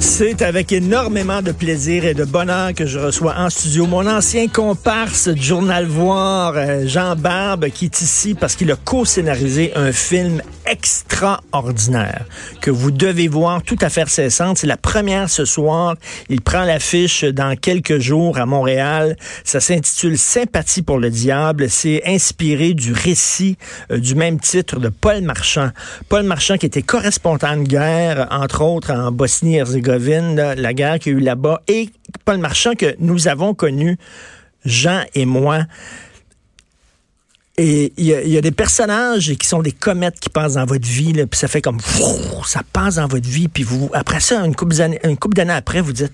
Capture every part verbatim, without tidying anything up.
C'est avec énormément de plaisir et de bonheur que je reçois en studio mon ancien comparse du Journal Voir, Jean Barbe, qui est ici parce qu'il a co-scénarisé un film extraordinaire que vous devez voir, tout à fait cessante. C'est la première ce soir. Il prend l'affiche dans quelques jours à Montréal. Ça s'intitule « Sympathie pour le Diable ». C'est inspiré du récit euh, du même titre de Paul Marchand. Paul Marchand qui était correspondant de guerre, entre autres en Bosnie-Herzégovine, la guerre qu'il y a eu là-bas, et Paul Marchand que nous avons connu, Jean et moi. Et il y, y a des personnages qui sont des comètes qui passent dans votre vie, là, puis ça fait comme ça passe dans votre vie, puis vous, après ça, une couple d'années, une couple d'années après, vous dites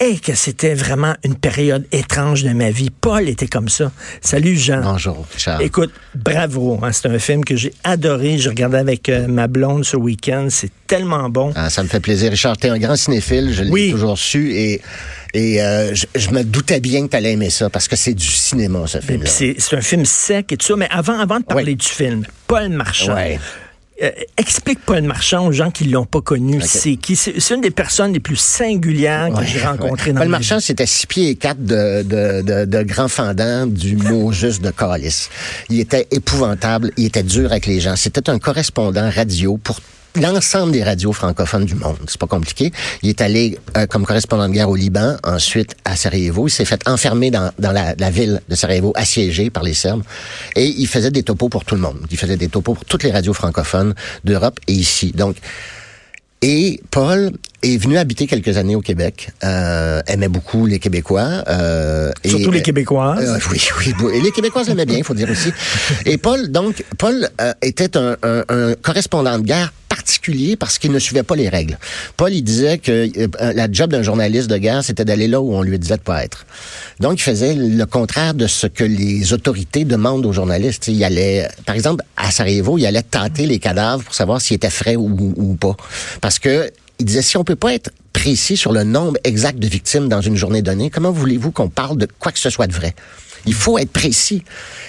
hey, que c'était vraiment une période étrange de ma vie. Paul était comme ça. Salut, Jean. Bonjour, Charles. Écoute, bravo. Hein, c'est un film que j'ai adoré. Je regardais avec euh, ma blonde ce week-end. C'est tellement bon. Ah, ça me fait plaisir. Richard, t'es un grand cinéphile. Je l'ai oui. toujours su. Et, et euh, je, je me doutais bien que t'allais aimer ça parce que c'est du cinéma, ce film-là. C'est, c'est un film sec et tout ça. Mais avant, avant de parler oui. du film, Paul Marchand... Oui. Euh, explique Paul Marchand aux gens qui ne l'ont pas connu. Okay. C'est, qui, c'est, c'est une des personnes les plus singulières que ouais, j'ai rencontrées ouais. dans Paul Marchand, vie. C'était six pieds et quatre de, de, de, de grand fendant du mot juste de calice. Il était épouvantable, il était dur avec les gens. C'était un correspondant radio pour l'ensemble des radios francophones du monde. C'est pas compliqué. Il est allé euh, comme correspondant de guerre au Liban, ensuite à Sarajevo. Il s'est fait enfermer dans, dans la, la ville de Sarajevo, assiégée par les Serbes. Et il faisait des topos pour tout le monde. Il faisait des topos pour toutes les radios francophones d'Europe et ici. Donc, et Paul est venu habiter quelques années au Québec. Euh, aimait beaucoup les Québécois. Euh, Surtout et, les Québécoises. Euh, oui, oui. Et les Québécoises l'aimaient bien, il faut dire aussi. Et Paul, donc, Paul euh, était un, un, un correspondant de guerre particulier parce qu'il ne suivait pas les règles. Paul, il disait que euh, la job d'un journaliste de guerre, c'était d'aller là où on lui disait de pas être. Donc, il faisait le contraire de ce que les autorités demandent aux journalistes. Il allait, par exemple, à Sarajevo, il allait tâter les cadavres pour savoir s'ils étaient frais ou, ou pas. Parce que, il disait, si on peut pas être précis sur le nombre exact de victimes dans une journée donnée, comment voulez-vous qu'on parle de quoi que ce soit de vrai? Il faut être précis.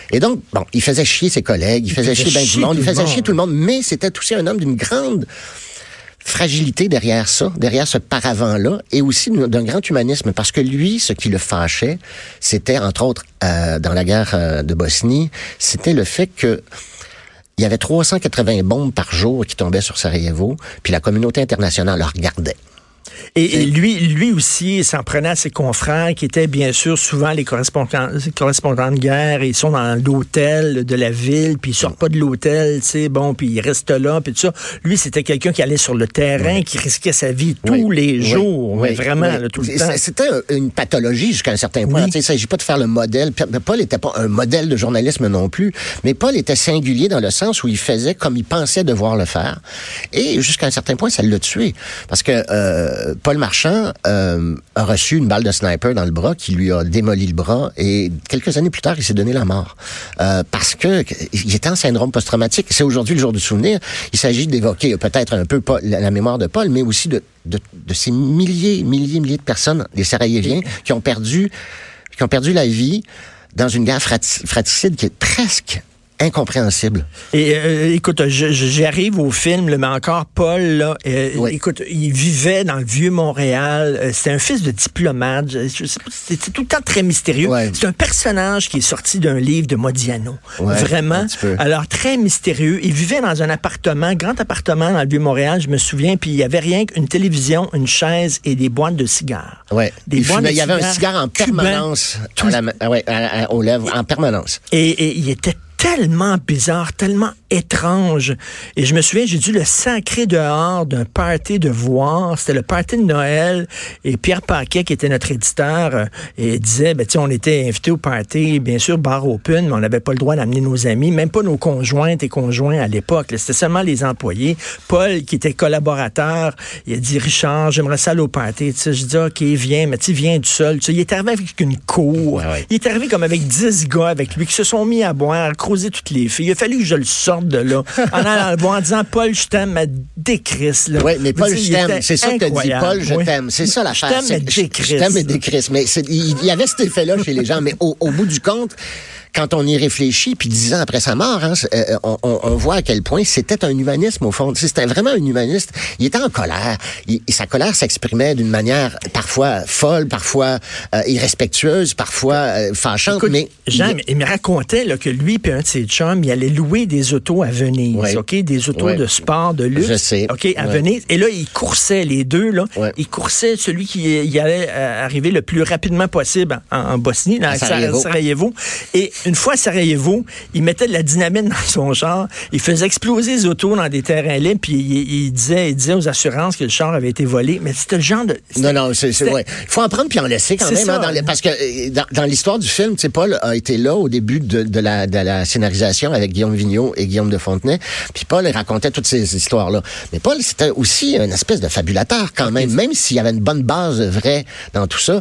Et donc, bon, il faisait chier ses collègues, il faisait, il faisait chier ben du monde, il faisait chier tout le monde, mais c'était aussi un homme d'une grande fragilité derrière ça, derrière ce paravent-là, et aussi d'un grand humanisme, parce que lui, ce qui le fâchait, c'était, entre autres, euh, dans la guerre euh, de Bosnie, c'était le fait que il y avait trois cent quatre-vingts bombes par jour qui tombaient sur Sarajevo, puis la communauté internationale la regardait. Et, et lui, lui aussi, il s'en prenait à ses confrères qui étaient bien sûr souvent les correspondants, correspondants de guerre. Ils sont dans l'hôtel de la ville, puis ils sortent pas de l'hôtel, tu sais, bon, puis ils restent là, puis tout ça. Lui, c'était quelqu'un qui allait sur le terrain, oui. qui risquait sa vie tous oui. les jours, oui. mais vraiment, oui. là, tout le temps. C'était une pathologie jusqu'à un certain point. Oui. Il s'agit pas de faire le modèle. Paul n'était pas un modèle de journalisme non plus, mais Paul était singulier dans le sens où il faisait comme il pensait devoir le faire. Et jusqu'à un certain point, ça l'a tué. Parce que... Euh, Paul Marchand euh, a reçu une balle de sniper dans le bras qui lui a démoli le bras et quelques années plus tard, il s'est donné la mort. Euh, parce que il était en syndrome post-traumatique. C'est aujourd'hui le jour du souvenir. Il s'agit d'évoquer peut-être un peu Paul, la mémoire de Paul, mais aussi de, de, de ces milliers, milliers, milliers de personnes, des Sarajeviens, qui ont perdu, qui ont perdu la vie dans une guerre fratricide qui est presque incompréhensible. Et euh, écoute, je, je, j'arrive au film, mais encore Paul, là, euh, oui. écoute, il vivait dans le vieux Montréal. Euh, c'était un fils de diplomate. C'était tout le temps très mystérieux. Ouais. C'est un personnage qui est sorti d'un livre de Modiano. Ouais, vraiment. Alors, très mystérieux. Il vivait dans un appartement, grand appartement dans le vieux Montréal, je me souviens, puis il n'y avait rien qu'une télévision, une chaise et des boîtes de cigares. Ouais. Des il boîtes fumait, de cigares. Il y avait un cigare en permanence, à la, ouais, à, à, aux lèvres, et, en permanence. Et, et il était tellement bizarre, tellement étrange. Et je me souviens, j'ai dû le sacrer dehors d'un party de voir. C'était le party de Noël. Et Pierre Paquet, qui était notre éditeur, euh, et disait, ben, tu sais, on était invités au party, bien sûr, bar open, mais on n'avait pas le droit d'amener nos amis, même pas nos conjointes et conjoints à l'époque. Là, c'était seulement les employés. Paul, qui était collaborateur, il a dit, Richard, j'aimerais ça aller au party. Tu sais, je dis, OK, viens, mais tu viens du sol. Tu sais, il est arrivé avec une cour. Ah ouais. Il est arrivé comme avec dix gars avec lui qui se sont mis à boire, croiser toutes les filles. Il a fallu que je le sorte de là, en allant le voir, en disant, Paul, je t'aime, mais décrisse. Oui, mais Paul, je t'aime. C'est ça que t'as dit, Paul, je oui. t'aime. C'est ça la chance. Je t'aime, mais décrisse. Je t'aime, mais décrisse. Mais il y avait cet effet-là chez les gens, mais au, au bout du compte, quand on y réfléchit, puis dix ans après sa mort, hein, on, on, on voit à quel point c'était un humanisme, au fond. C'était vraiment un humaniste. Il était en colère. Il, sa colère s'exprimait d'une manière parfois folle, parfois euh, irrespectueuse, parfois euh, fâchante. Écoute, mais Jean, il... il me racontait là, que lui et un de ses chums, il allait louer des autos à Venise, ouais. OK? Des autos ouais. de sport, de luxe. Je sais. OK, à ouais. Venise. Et là, ils coursaient, les deux, là. Ouais. Ils coursaient celui qui y allait euh, arriver le plus rapidement possible en, en Bosnie, dans Sarajevo. Sarajevo. Et une fois à Sarajevo, il mettait de la dynamite dans son char, il faisait exploser les autos dans des terrains libres, puis il, il, disait, il disait aux assurances que le char avait été volé. Mais c'était le genre de... Non, non, c'est vrai. Il faut en prendre puis en laisser quand même. Hein, dans les, parce que dans, dans l'histoire du film, tu sais, Paul a été là au début de, de, la, de la scénarisation avec Guillaume Vigneault et Guillaume de Fontenay, puis Paul il racontait toutes ces histoires-là. Mais Paul, c'était aussi une espèce de fabulateur quand même, même s'il y avait une bonne base vraie dans tout ça.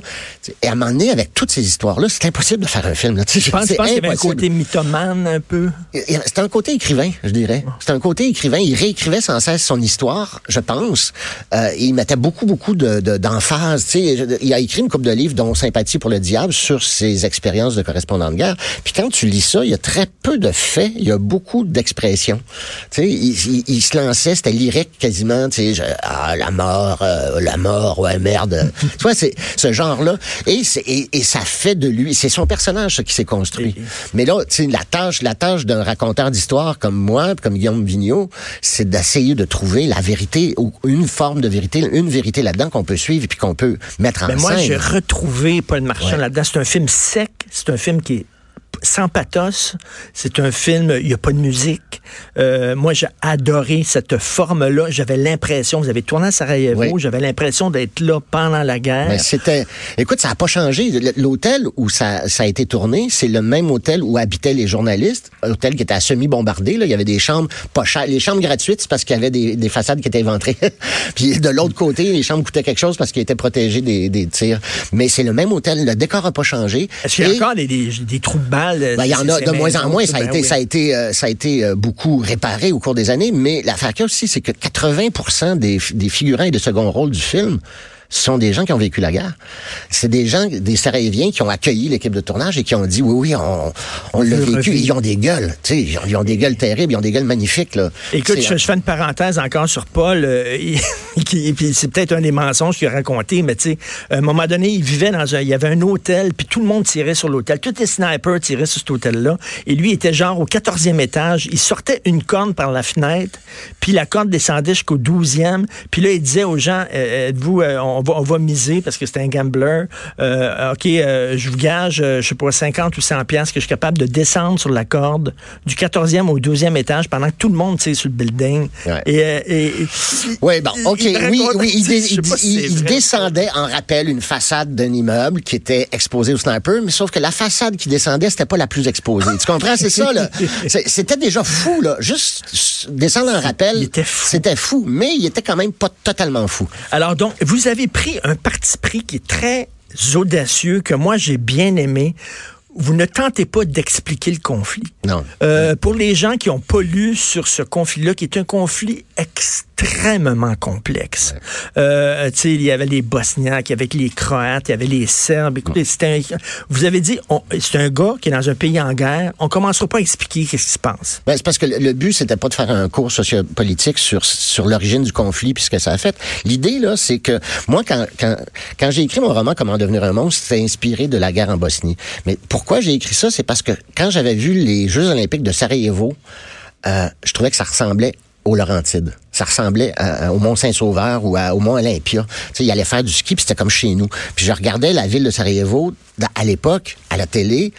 Et à un moment donné, avec toutes ces histoires-là, c'est impossible de faire un film. Là, je pense qu'il y avait un côté mythomane un peu. C'est un côté écrivain, je dirais. C'est un côté écrivain. Il réécrivait sans cesse son histoire, je pense. Euh, il mettait beaucoup, beaucoup de, de, d'emphase. T'sais, il a écrit une couple de livres, dont Sympathie pour le Diable, sur ses expériences de correspondant de guerre. Puis quand tu lis ça, il y a très peu de faits. Il y a beaucoup d'expressions. Il, il, il se lançait, c'était lyrique quasiment. Je, ah, la mort, euh, la mort, ouais, merde. Tu vois, c'est ce genre-là. Et, et, et ça fait de lui... C'est son personnage, ça, qui s'est construit. Mais là, tu sais, la tâche, la tâche d'un raconteur d'histoire comme moi, comme Guillaume Vigneault, c'est d'essayer de trouver la vérité, ou une forme de vérité, une vérité là-dedans qu'on peut suivre et puis qu'on peut mettre en Mais moi, scène. Moi, j'ai retrouvé Paul Marchand ouais. là-dedans. C'est un film sec, c'est un film qui est sans pathos, c'est un film, il n'y a pas de musique. Euh, moi, j'ai adoré cette forme-là. J'avais l'impression, vous avez tourné à Sarajevo, oui. j'avais l'impression d'être là pendant la guerre. Mais c'était, écoute, ça n'a pas changé. L'hôtel où ça, ça a été tourné, c'est le même hôtel où habitaient les journalistes, un hôtel qui était à semi-bombardé. Là. Il y avait des chambres pas chères. Les chambres gratuites, c'est parce qu'il y avait des, des façades qui étaient éventrées. Puis de l'autre côté, les chambres coûtaient quelque chose parce qu'ils étaient protégés des, des tirs. Mais c'est le même hôtel. Le décor n'a pas changé. Est-ce qu'il y a encore des, des, des trous de balles? Ben, il y en a de moins en moins. Ça a été, ça a été, euh, ça a été euh, beaucoup réparé au cours des années. Mais l'affaire qu'il y a aussi, c'est que quatre-vingts pour cent des, des figurants et de second rôle du film sont des gens qui ont vécu la guerre. C'est des gens, des Sarajeviens qui ont accueilli l'équipe de tournage et qui ont dit, oui, oui, on, on l'a vécu. Ils ont des gueules, tu sais, ils, ils ont des gueules terribles, ils ont des gueules magnifiques, là. Écoute, je, je fais une parenthèse encore sur Paul, euh, qui, puis c'est peut-être un des mensonges qu'il a raconté, mais tu sais, à un moment donné, il vivait dans un, il y avait un hôtel, puis tout le monde tirait sur l'hôtel. Tous les snipers tiraient sur cet hôtel-là. Et lui, il était genre au quatorzième étage. Il sortait une corne par la fenêtre, puis la corne descendait jusqu'au douzième. Puis là, il disait aux gens, euh, êtes-vous, euh, on On va, on va miser parce que c'est un gambler. Euh, OK, euh, je vous gage, euh, je sais pas, cinquante ou cent piastres que je suis capable de descendre sur la corde du quatorzième au douzième étage pendant que tout le monde tire sur le building. Ouais. Et, euh, et, oui, bon, OK. Il, oui, oui, il, dé, il, si il, il descendait en rappel une façade d'un immeuble qui était exposée au sniper, mais sauf que la façade qui descendait, c'était pas la plus exposée. Tu comprends? C'est ça, là. C'était déjà fou, là. Juste descendre en rappel, c'était fou, mais il était quand même pas totalement fou. Alors, donc, vous avez pris un parti pris qui est très audacieux, que moi j'ai bien aimé. Vous ne tentez pas d'expliquer le conflit. Non. Euh, pour les gens qui n'ont pas lu sur ce conflit-là, qui est un conflit extrêmement complexe. Ouais. Euh, tu sais, il y avait les Bosniaques, il y avait les Croates, il y avait les Serbes. Écoutez, ouais. c'était un, vous avez dit, on, c'est un gars qui est dans un pays en guerre, on ne commencera pas à expliquer ce qui se passe. Ben, c'est parce que le but, c'était pas de faire un cours sociopolitique sur, sur l'origine du conflit puis ce que ça a fait. L'idée, là, c'est que moi, quand, quand, quand j'ai écrit mon roman Comment devenir un monstre, c'était inspiré de la guerre en Bosnie. Mais pourquoi Pourquoi j'ai écrit ça, c'est parce que quand j'avais vu les Jeux olympiques de Sarajevo, euh, je trouvais que ça ressemblait au Laurentide. Ça ressemblait à, au Mont Saint-Sauveur ou à, au Mont Olympia. Tu sais, il allait faire du ski, puis c'était comme chez nous. Puis je regardais la ville de Sarajevo à l'époque, à la télé,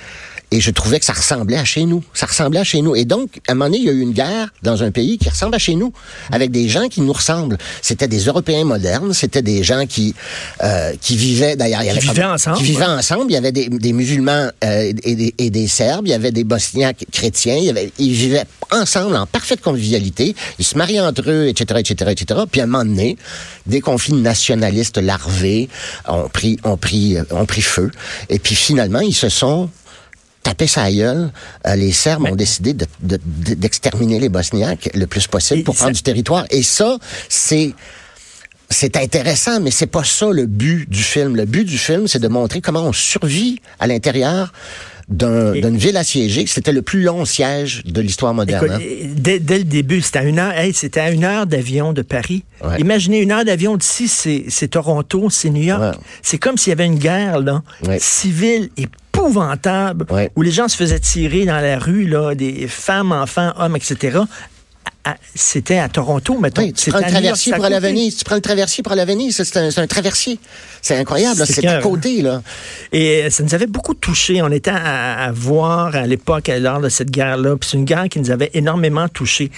Et je trouvais que ça ressemblait à chez nous. Ça ressemblait à chez nous. Et donc, à un moment donné, il y a eu une guerre dans un pays qui ressemble à chez nous, avec des gens qui nous ressemblent. C'était des Européens modernes, c'était des gens qui euh, qui vivaient... d'ailleurs, il y avait qui vivaient comme, ensemble. Qui vivaient ouais. ensemble. Il y avait des, des musulmans euh, et, des, et des Serbes, il y avait des Bosniaques chrétiens, il y avait, ils vivaient ensemble en parfaite convivialité. Ils se mariaient entre eux, et cetera, et cetera, et cetera. Puis à un moment donné, des conflits nationalistes larvés ont pris, ont pris, ont pris feu. Et puis finalement, ils se sont... tapé sa gueule, euh, les Serbes mais... ont décidé de, de, de, d'exterminer les Bosniaques le plus possible et pour ça... prendre du territoire. Et ça, c'est... c'est intéressant, mais c'est pas ça le but du film. Le but du film, c'est de montrer comment on survit à l'intérieur d'un, et... d'une ville assiégée. C'était le plus long siège de l'histoire moderne. Écoute, hein? dès, dès le début, c'était à une heure, hey, c'était à une heure d'avion de Paris. Ouais. Imaginez, une heure d'avion d'ici, c'est, c'est Toronto, c'est New York. Ouais. C'est comme s'il y avait une guerre là, ouais. civile et épouvantable, ouais. où les gens se faisaient tirer dans la rue, là, des femmes, enfants, hommes, et cetera. À, à, c'était à Toronto, mettons. Oui, tu, prends à York, à tu prends le traversier pour aller à Venise. Tu prends le traversier pour aller à Venise. C'est un traversier. C'est incroyable. Là. C'est, c'est à côté. Là. Et ça nous avait beaucoup touchés. On était à, à voir à l'époque, à l'heure de cette guerre-là. Puis c'est une guerre qui nous avait énormément touchés.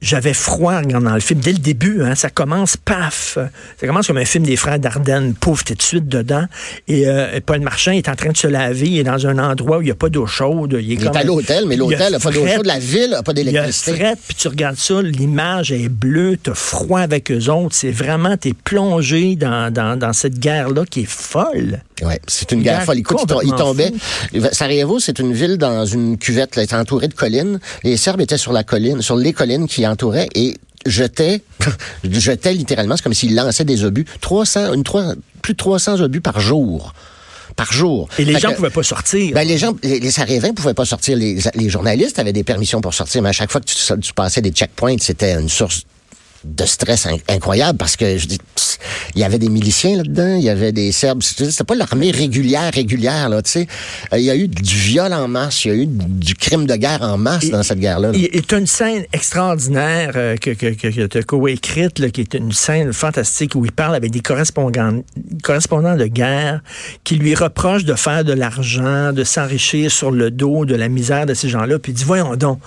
J'avais froid en regardant le film. Dès le début, hein, ça commence, paf! Ça commence comme un film des frères Dardenne. Pouf, t'es tout de suite dedans. Et, euh, et Paul Marchand est en train de se laver. Il est dans un endroit où il n'y a pas d'eau chaude. Il est, il comme, est à l'hôtel, mais l'hôtel n'a pas d'eau chaude. La ville n'a pas d'électricité. Il y a fret, puis tu regardes ça, l'image est bleue, t'as froid avec eux autres. C'est vraiment, t'es plongé dans, dans, dans cette guerre-là qui est folle. Oui, c'est une, une guerre, guerre folle. Écoute, il tombait. Fou. Sarajevo, c'est une ville dans une cuvette, là, entourée de collines. Les Serbes étaient sur la colline, sur les collines qui entourait et jetait, jetait littéralement, c'est comme s'il lançait des obus, trois cents, une, trois, plus de trois cents obus par jour. Par jour. Et les fait gens ne pouvaient pas sortir. Ben les gens, les, les Sarajevins ne pouvaient pas sortir. Les, les journalistes avaient des permissions pour sortir, mais à chaque fois que tu, tu passais des checkpoints, c'était une source de stress incroyable parce que je dis, il y avait des miliciens là-dedans, il y avait des Serbes, c'était pas l'armée régulière, régulière, là, tu sais. Il y a eu du viol en masse, il y a eu du crime de guerre en masse et, dans cette guerre-là. Il y a une scène extraordinaire euh, que, que, que, que tu as co-écrite, là, qui est une scène fantastique où il parle avec des correspondants, correspondants de guerre qui lui reprochent de faire de l'argent, de s'enrichir sur le dos de la misère de ces gens-là, puis il dit, voyons donc,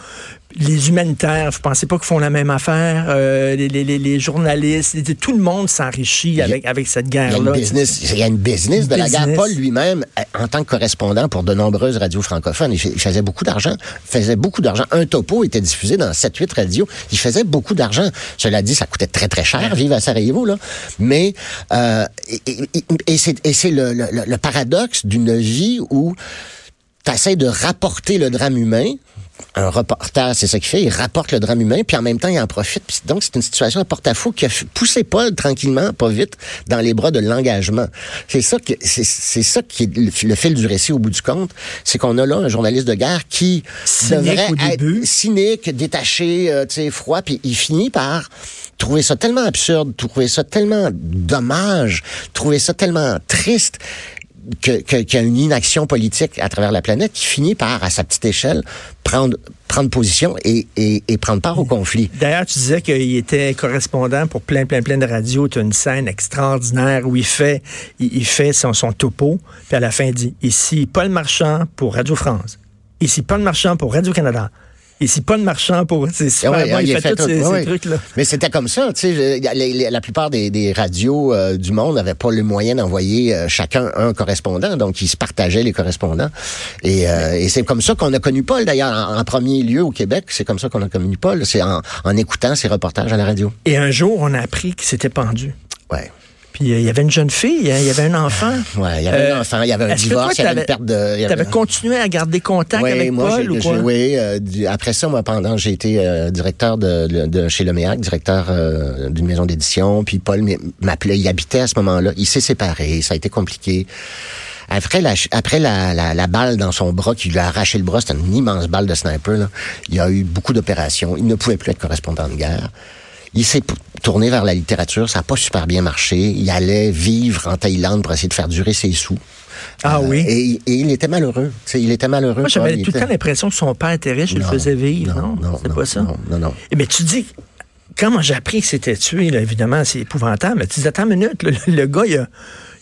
les humanitaires, vous pensez pas qu'ils font la même affaire? Euh, les, les, les journalistes, les, tout le monde s'enrichit avec, a, avec cette guerre-là. Il y a une business, il y a une business de business. La guerre. Paul lui-même, en tant que correspondant pour de nombreuses radios francophones, il faisait beaucoup d'argent. faisait beaucoup d'argent. Un topo était diffusé dans sept huit radios. Il faisait beaucoup d'argent. Cela dit, ça coûtait très, très cher, vivre à Sarajevo, là. Mais, euh, et, et, et c'est, et c'est le, le, le paradoxe d'une vie où t'essaies de rapporter le drame humain. Un reportage, c'est ça qu'il fait, il rapporte le drame humain, puis en même temps, il en profite. Puis donc, c'est une situation à porte-à-faux qui a poussé Paul tranquillement, pas vite, dans les bras de l'engagement. C'est ça, que, c'est, c'est ça qui est le fil du récit au bout du compte, c'est qu'on a là un journaliste de guerre qui cynique devrait être début. cynique, détaché, euh, tu sais, froid, puis il finit par trouver ça tellement absurde, trouver ça tellement dommage, trouver ça tellement triste, Que, que, qu'il y a une inaction politique à travers la planète qui finit par, à sa petite échelle, prendre, prendre position et, et, et prendre part au conflit. D'ailleurs, tu disais qu'il était correspondant pour plein, plein, plein de radios. Tu as une scène extraordinaire où il fait, il, il fait son, son topo, puis à la fin, il dit « Ici Paul Marchand pour Radio France. Ici Paul Marchand pour Radio Canada. » Et si Paul Marchand pour... C'est super ouais, bon, il, il fait, fait tous ces, ouais. ces trucs-là. Mais c'était comme ça, tu sais, la, la, la plupart des, des radios euh, du monde n'avaient pas le moyen d'envoyer euh, chacun un correspondant, donc ils se partageaient les correspondants. Et, euh, et c'est comme ça qu'on a connu Paul, d'ailleurs, en, en premier lieu au Québec, c'est comme ça qu'on a connu Paul, c'est en, en écoutant ses reportages à la radio. Et un jour, on a appris qu'il s'était pendu. Ouais. Puis il euh, y avait une jeune fille, il hein, y avait un enfant. Oui, il y avait euh, un enfant, il y avait un divorce, il y avait une perte de... Tu avais un... continué à garder contact ouais, avec moi, Paul j'ai, ou quoi? Oui, euh, après ça, moi, pendant, j'ai été euh, directeur de, de, de chez Le MÉAC, directeur euh, d'une maison d'édition, puis Paul m'appelait, il habitait à ce moment-là, il s'est séparé, ça a été compliqué. Après la après la, la, la balle dans son bras, qui lui a arraché le bras, c'était une immense balle de sniper, là. Il y a eu beaucoup d'opérations, il ne pouvait plus être correspondant de guerre. Il s'est tourné vers la littérature, ça n'a pas super bien marché. Il allait vivre en Thaïlande pour essayer de faire durer ses sous. Ah euh, oui? Et, et il était malheureux. T'sais, il était malheureux. Moi, j'avais Paul, tout le était... temps l'impression que son père était riche, il le faisait vivre. Non, non, non c'est non, pas ça. Non, non, non. Mais tu dis, quand j'ai appris qu'il s'était tué, là, évidemment, c'est épouvantable, mais tu dis, attends une minute, le, le gars, il a...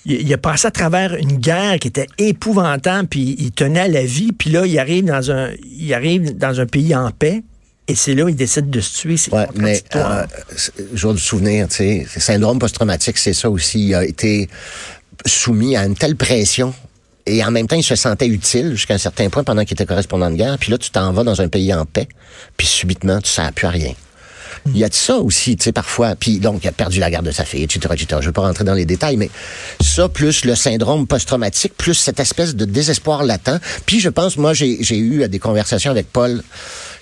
il, il a passé à travers une guerre qui était épouvantable, puis il tenait à la vie, puis là, il arrive dans un, il arrive dans un pays en paix, et c'est là où il décide de se tuer. C'est ouais, mais euh, jour du souvenir, tu sais, syndrome post-traumatique, c'est ça aussi. Il a été soumis à une telle pression, et en même temps, il se sentait utile jusqu'à un certain point pendant qu'il était correspondant de guerre, puis là, tu t'en vas dans un pays en paix, puis subitement, tu ne sers plus à rien. Il y a de ça aussi, tu sais, parfois. Puis donc, il a perdu la garde de sa fille, et cetera, et cetera. Je ne veux pas rentrer dans les détails, mais ça, plus le syndrome post-traumatique, plus cette espèce de désespoir latent. Puis je pense, moi, j'ai, j'ai eu des conversations avec Paul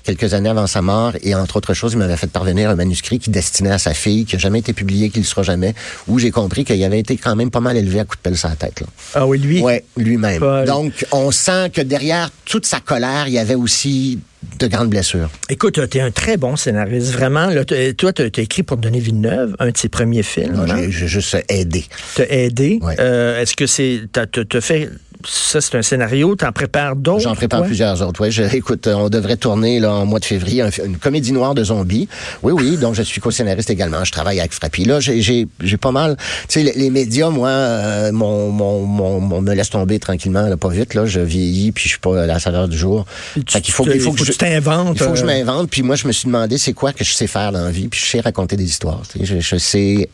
quelques années avant sa mort, et entre autres choses, il m'avait fait parvenir un manuscrit qui destinait à sa fille, qui n'a jamais été publié, qui ne le sera jamais, où j'ai compris qu'il avait été quand même pas mal élevé à coups de pelle sur la tête. Là. Ah oui, lui? Oui, lui-même. Paul. Donc, on sent que derrière toute sa colère, il y avait aussi de grandes blessures. Écoute, tu es un très bon scénariste, vraiment. Là, toi, tu as écrit pour Denis Villeneuve, un de ses premiers films. Non, j'ai, j'ai juste aidé. Tu as aidé? Ouais. Euh, est-ce que c'est... T'as, t'as fait... Ça, c'est un scénario. T'en prépares d'autres? J'en prépare ouais. plusieurs autres, oui. Écoute, on devrait tourner là, en mois de février un, une comédie noire de zombies. Oui, oui, donc je suis co-scénariste également. Je travaille avec Frappi. Là, j'ai, j'ai, j'ai pas mal... Tu sais, les, les médias, moi, euh, mon, mon, mon, mon, me laissent tomber tranquillement, là, pas vite. Là, je vieillis, puis je suis pas à la saveur du jour. Fait qu'il faut, te, il faut, il faut que, que je, tu t'inventes. Il faut euh... que je m'invente. Puis moi, je me suis demandé, c'est quoi que je sais faire dans la vie? Puis je sais raconter des histoires. Je, je sais...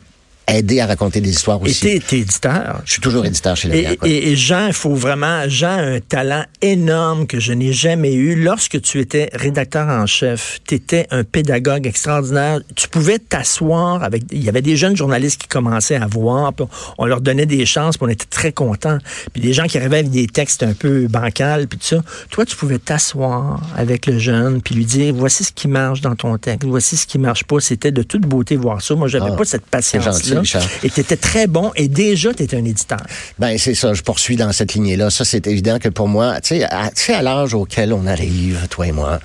aider à raconter des histoires aussi. Et t'es, t'es éditeur. Je suis toujours éditeur chez Le Maire. Et, et, et Jean, il faut vraiment... Jean a un talent énorme que je n'ai jamais eu. Lorsque tu étais rédacteur en chef, t'étais un pédagogue extraordinaire. Tu pouvais t'asseoir avec... Il y avait des jeunes journalistes qui commençaient à voir, puis on leur donnait des chances, puis on était très contents. Puis des gens qui arrivaient avec des textes un peu bancals, puis tout ça. Toi, tu pouvais t'asseoir avec le jeune, puis lui dire, voici ce qui marche dans ton texte, voici ce qui marche pas. C'était de toute beauté voir ça. Moi, j'avais ah, pas cette patience-là. Et tu étais très bon et déjà tu étais un éditeur. Ben c'est ça, je poursuis dans cette lignée-là. Ça, c'est évident que pour moi, tu sais, à, à l'âge auquel on arrive, toi et moi,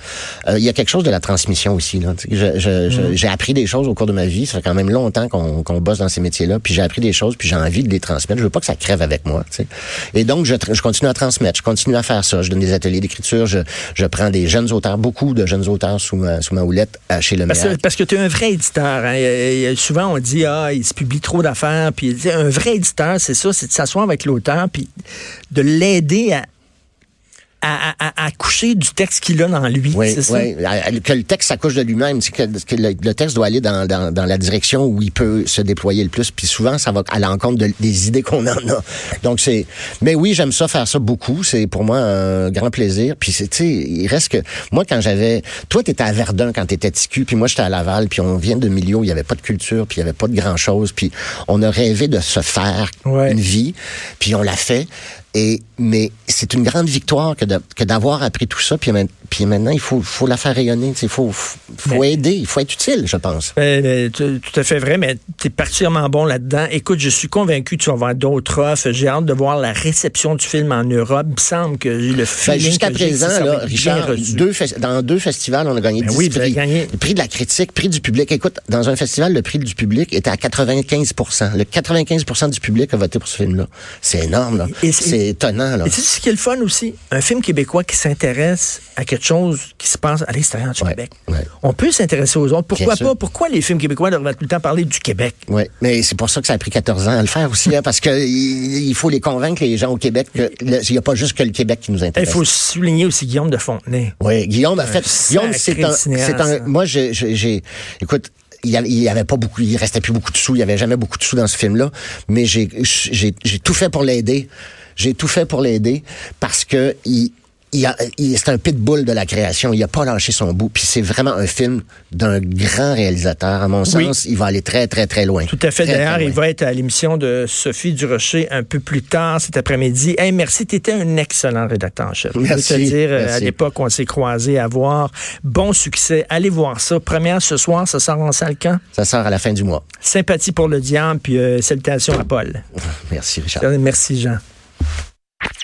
il euh, y a quelque chose de la transmission aussi. Là. Je, je, je, mm. J'ai appris des choses au cours de ma vie. Ça fait quand même longtemps qu'on, qu'on bosse dans ces métiers-là. Puis j'ai appris des choses, puis j'ai envie de les transmettre. Je veux pas que ça crève avec moi. T'sais. Et donc, je, je continue à transmettre, je continue à faire ça. Je donne des ateliers d'écriture, je, je prends des jeunes auteurs, beaucoup de jeunes auteurs sous ma, sous ma houlette euh, chez Le Maire. Parce, parce que tu es un vrai éditeur. Hein. Et, et souvent, on dit, ah, il se publie trop d'affaires, puis un vrai éditeur, c'est ça, c'est de s'asseoir avec l'auteur, puis de l'aider à À, à, à coucher du texte qu'il a dans lui, oui, c'est ça? Oui, que le texte s'accouche de lui-même, c'est que, que le, le texte doit aller dans, dans, dans la direction où il peut se déployer le plus, puis souvent, ça va à l'encontre de, des idées qu'on en a. Donc, c'est... Mais oui, j'aime ça, faire ça beaucoup, c'est pour moi un grand plaisir, puis c'est, tu sais, il reste que... Moi, quand j'avais... Toi, t'étais à Verdun quand t'étais ticu, puis moi, j'étais à Laval, puis on vient de milieu où il n'y avait pas de culture, puis il n'y avait pas de grand-chose, puis on a rêvé de se faire ouais. une vie, puis on l'a fait. Et, mais c'est une grande victoire que, de, que d'avoir appris tout ça, puis, puis maintenant, il faut, faut la faire rayonner, il faut, faut mais, aider, il faut être utile, je pense. Euh, tout à fait vrai, mais tu es particulièrement bon là-dedans. Écoute, je suis convaincu que tu vas avoir d'autres offres. J'ai hâte de voir la réception du film en Europe. Il me semble que le film... Ben, jusqu'à présent, là, Richard, deux fe- dans deux festivals, on a gagné ben dix oui, prix. Gagné. Le prix de la critique, prix du public. Écoute, dans un festival, le prix du public était à quatre-vingt-quinze pour cent. Le quatre-vingt-quinze pour cent du public a voté pour ce film-là. C'est énorme, là. Et c'est, c'est étonnant, là. Et tu sais ce qui est le fun aussi? Un film québécois qui s'intéresse à quelque chose qui se passe à l'extérieur du ouais, Québec. Ouais. On peut s'intéresser aux autres. Pourquoi pas? Pourquoi les films québécois devraient tout le temps parler du Québec? Oui, mais c'est pour ça que ça a pris quatorze ans à le faire aussi, hein, parce qu'il faut les convaincre, les gens au Québec, qu'il n'y a pas juste que le Québec qui nous intéresse. Il faut souligner aussi Guillaume de Fontenay. Oui, Guillaume, en fait, Guillaume, c'est un... C'est un moi, j'ai, j'ai... Écoute... Il y avait pas beaucoup, il restait plus beaucoup de sous, il y avait jamais beaucoup de sous dans ce film-là, mais j'ai, j'ai, j'ai tout fait pour l'aider. J'ai tout fait pour l'aider parce que il, il a, il, c'est un pitbull de la création. Il a pas lâché son bout. Puis c'est vraiment un film d'un grand réalisateur. À mon oui. sens, il va aller très, très, très loin. Tout à fait. Très, d'ailleurs, très il va être à l'émission de Sophie Durocher un peu plus tard cet après-midi. Hey, merci. Tu étais un excellent rédacteur en chef. Merci. Je veux te dire, merci. À l'époque, on s'est croisés à voir. Bon succès. Allez voir ça. Première ce soir. Ça sort en salle quand? Ça sort à la fin du mois. Sympathie pour le diable. Puis euh, salutations à Paul. Merci, Richard. Merci, Jean.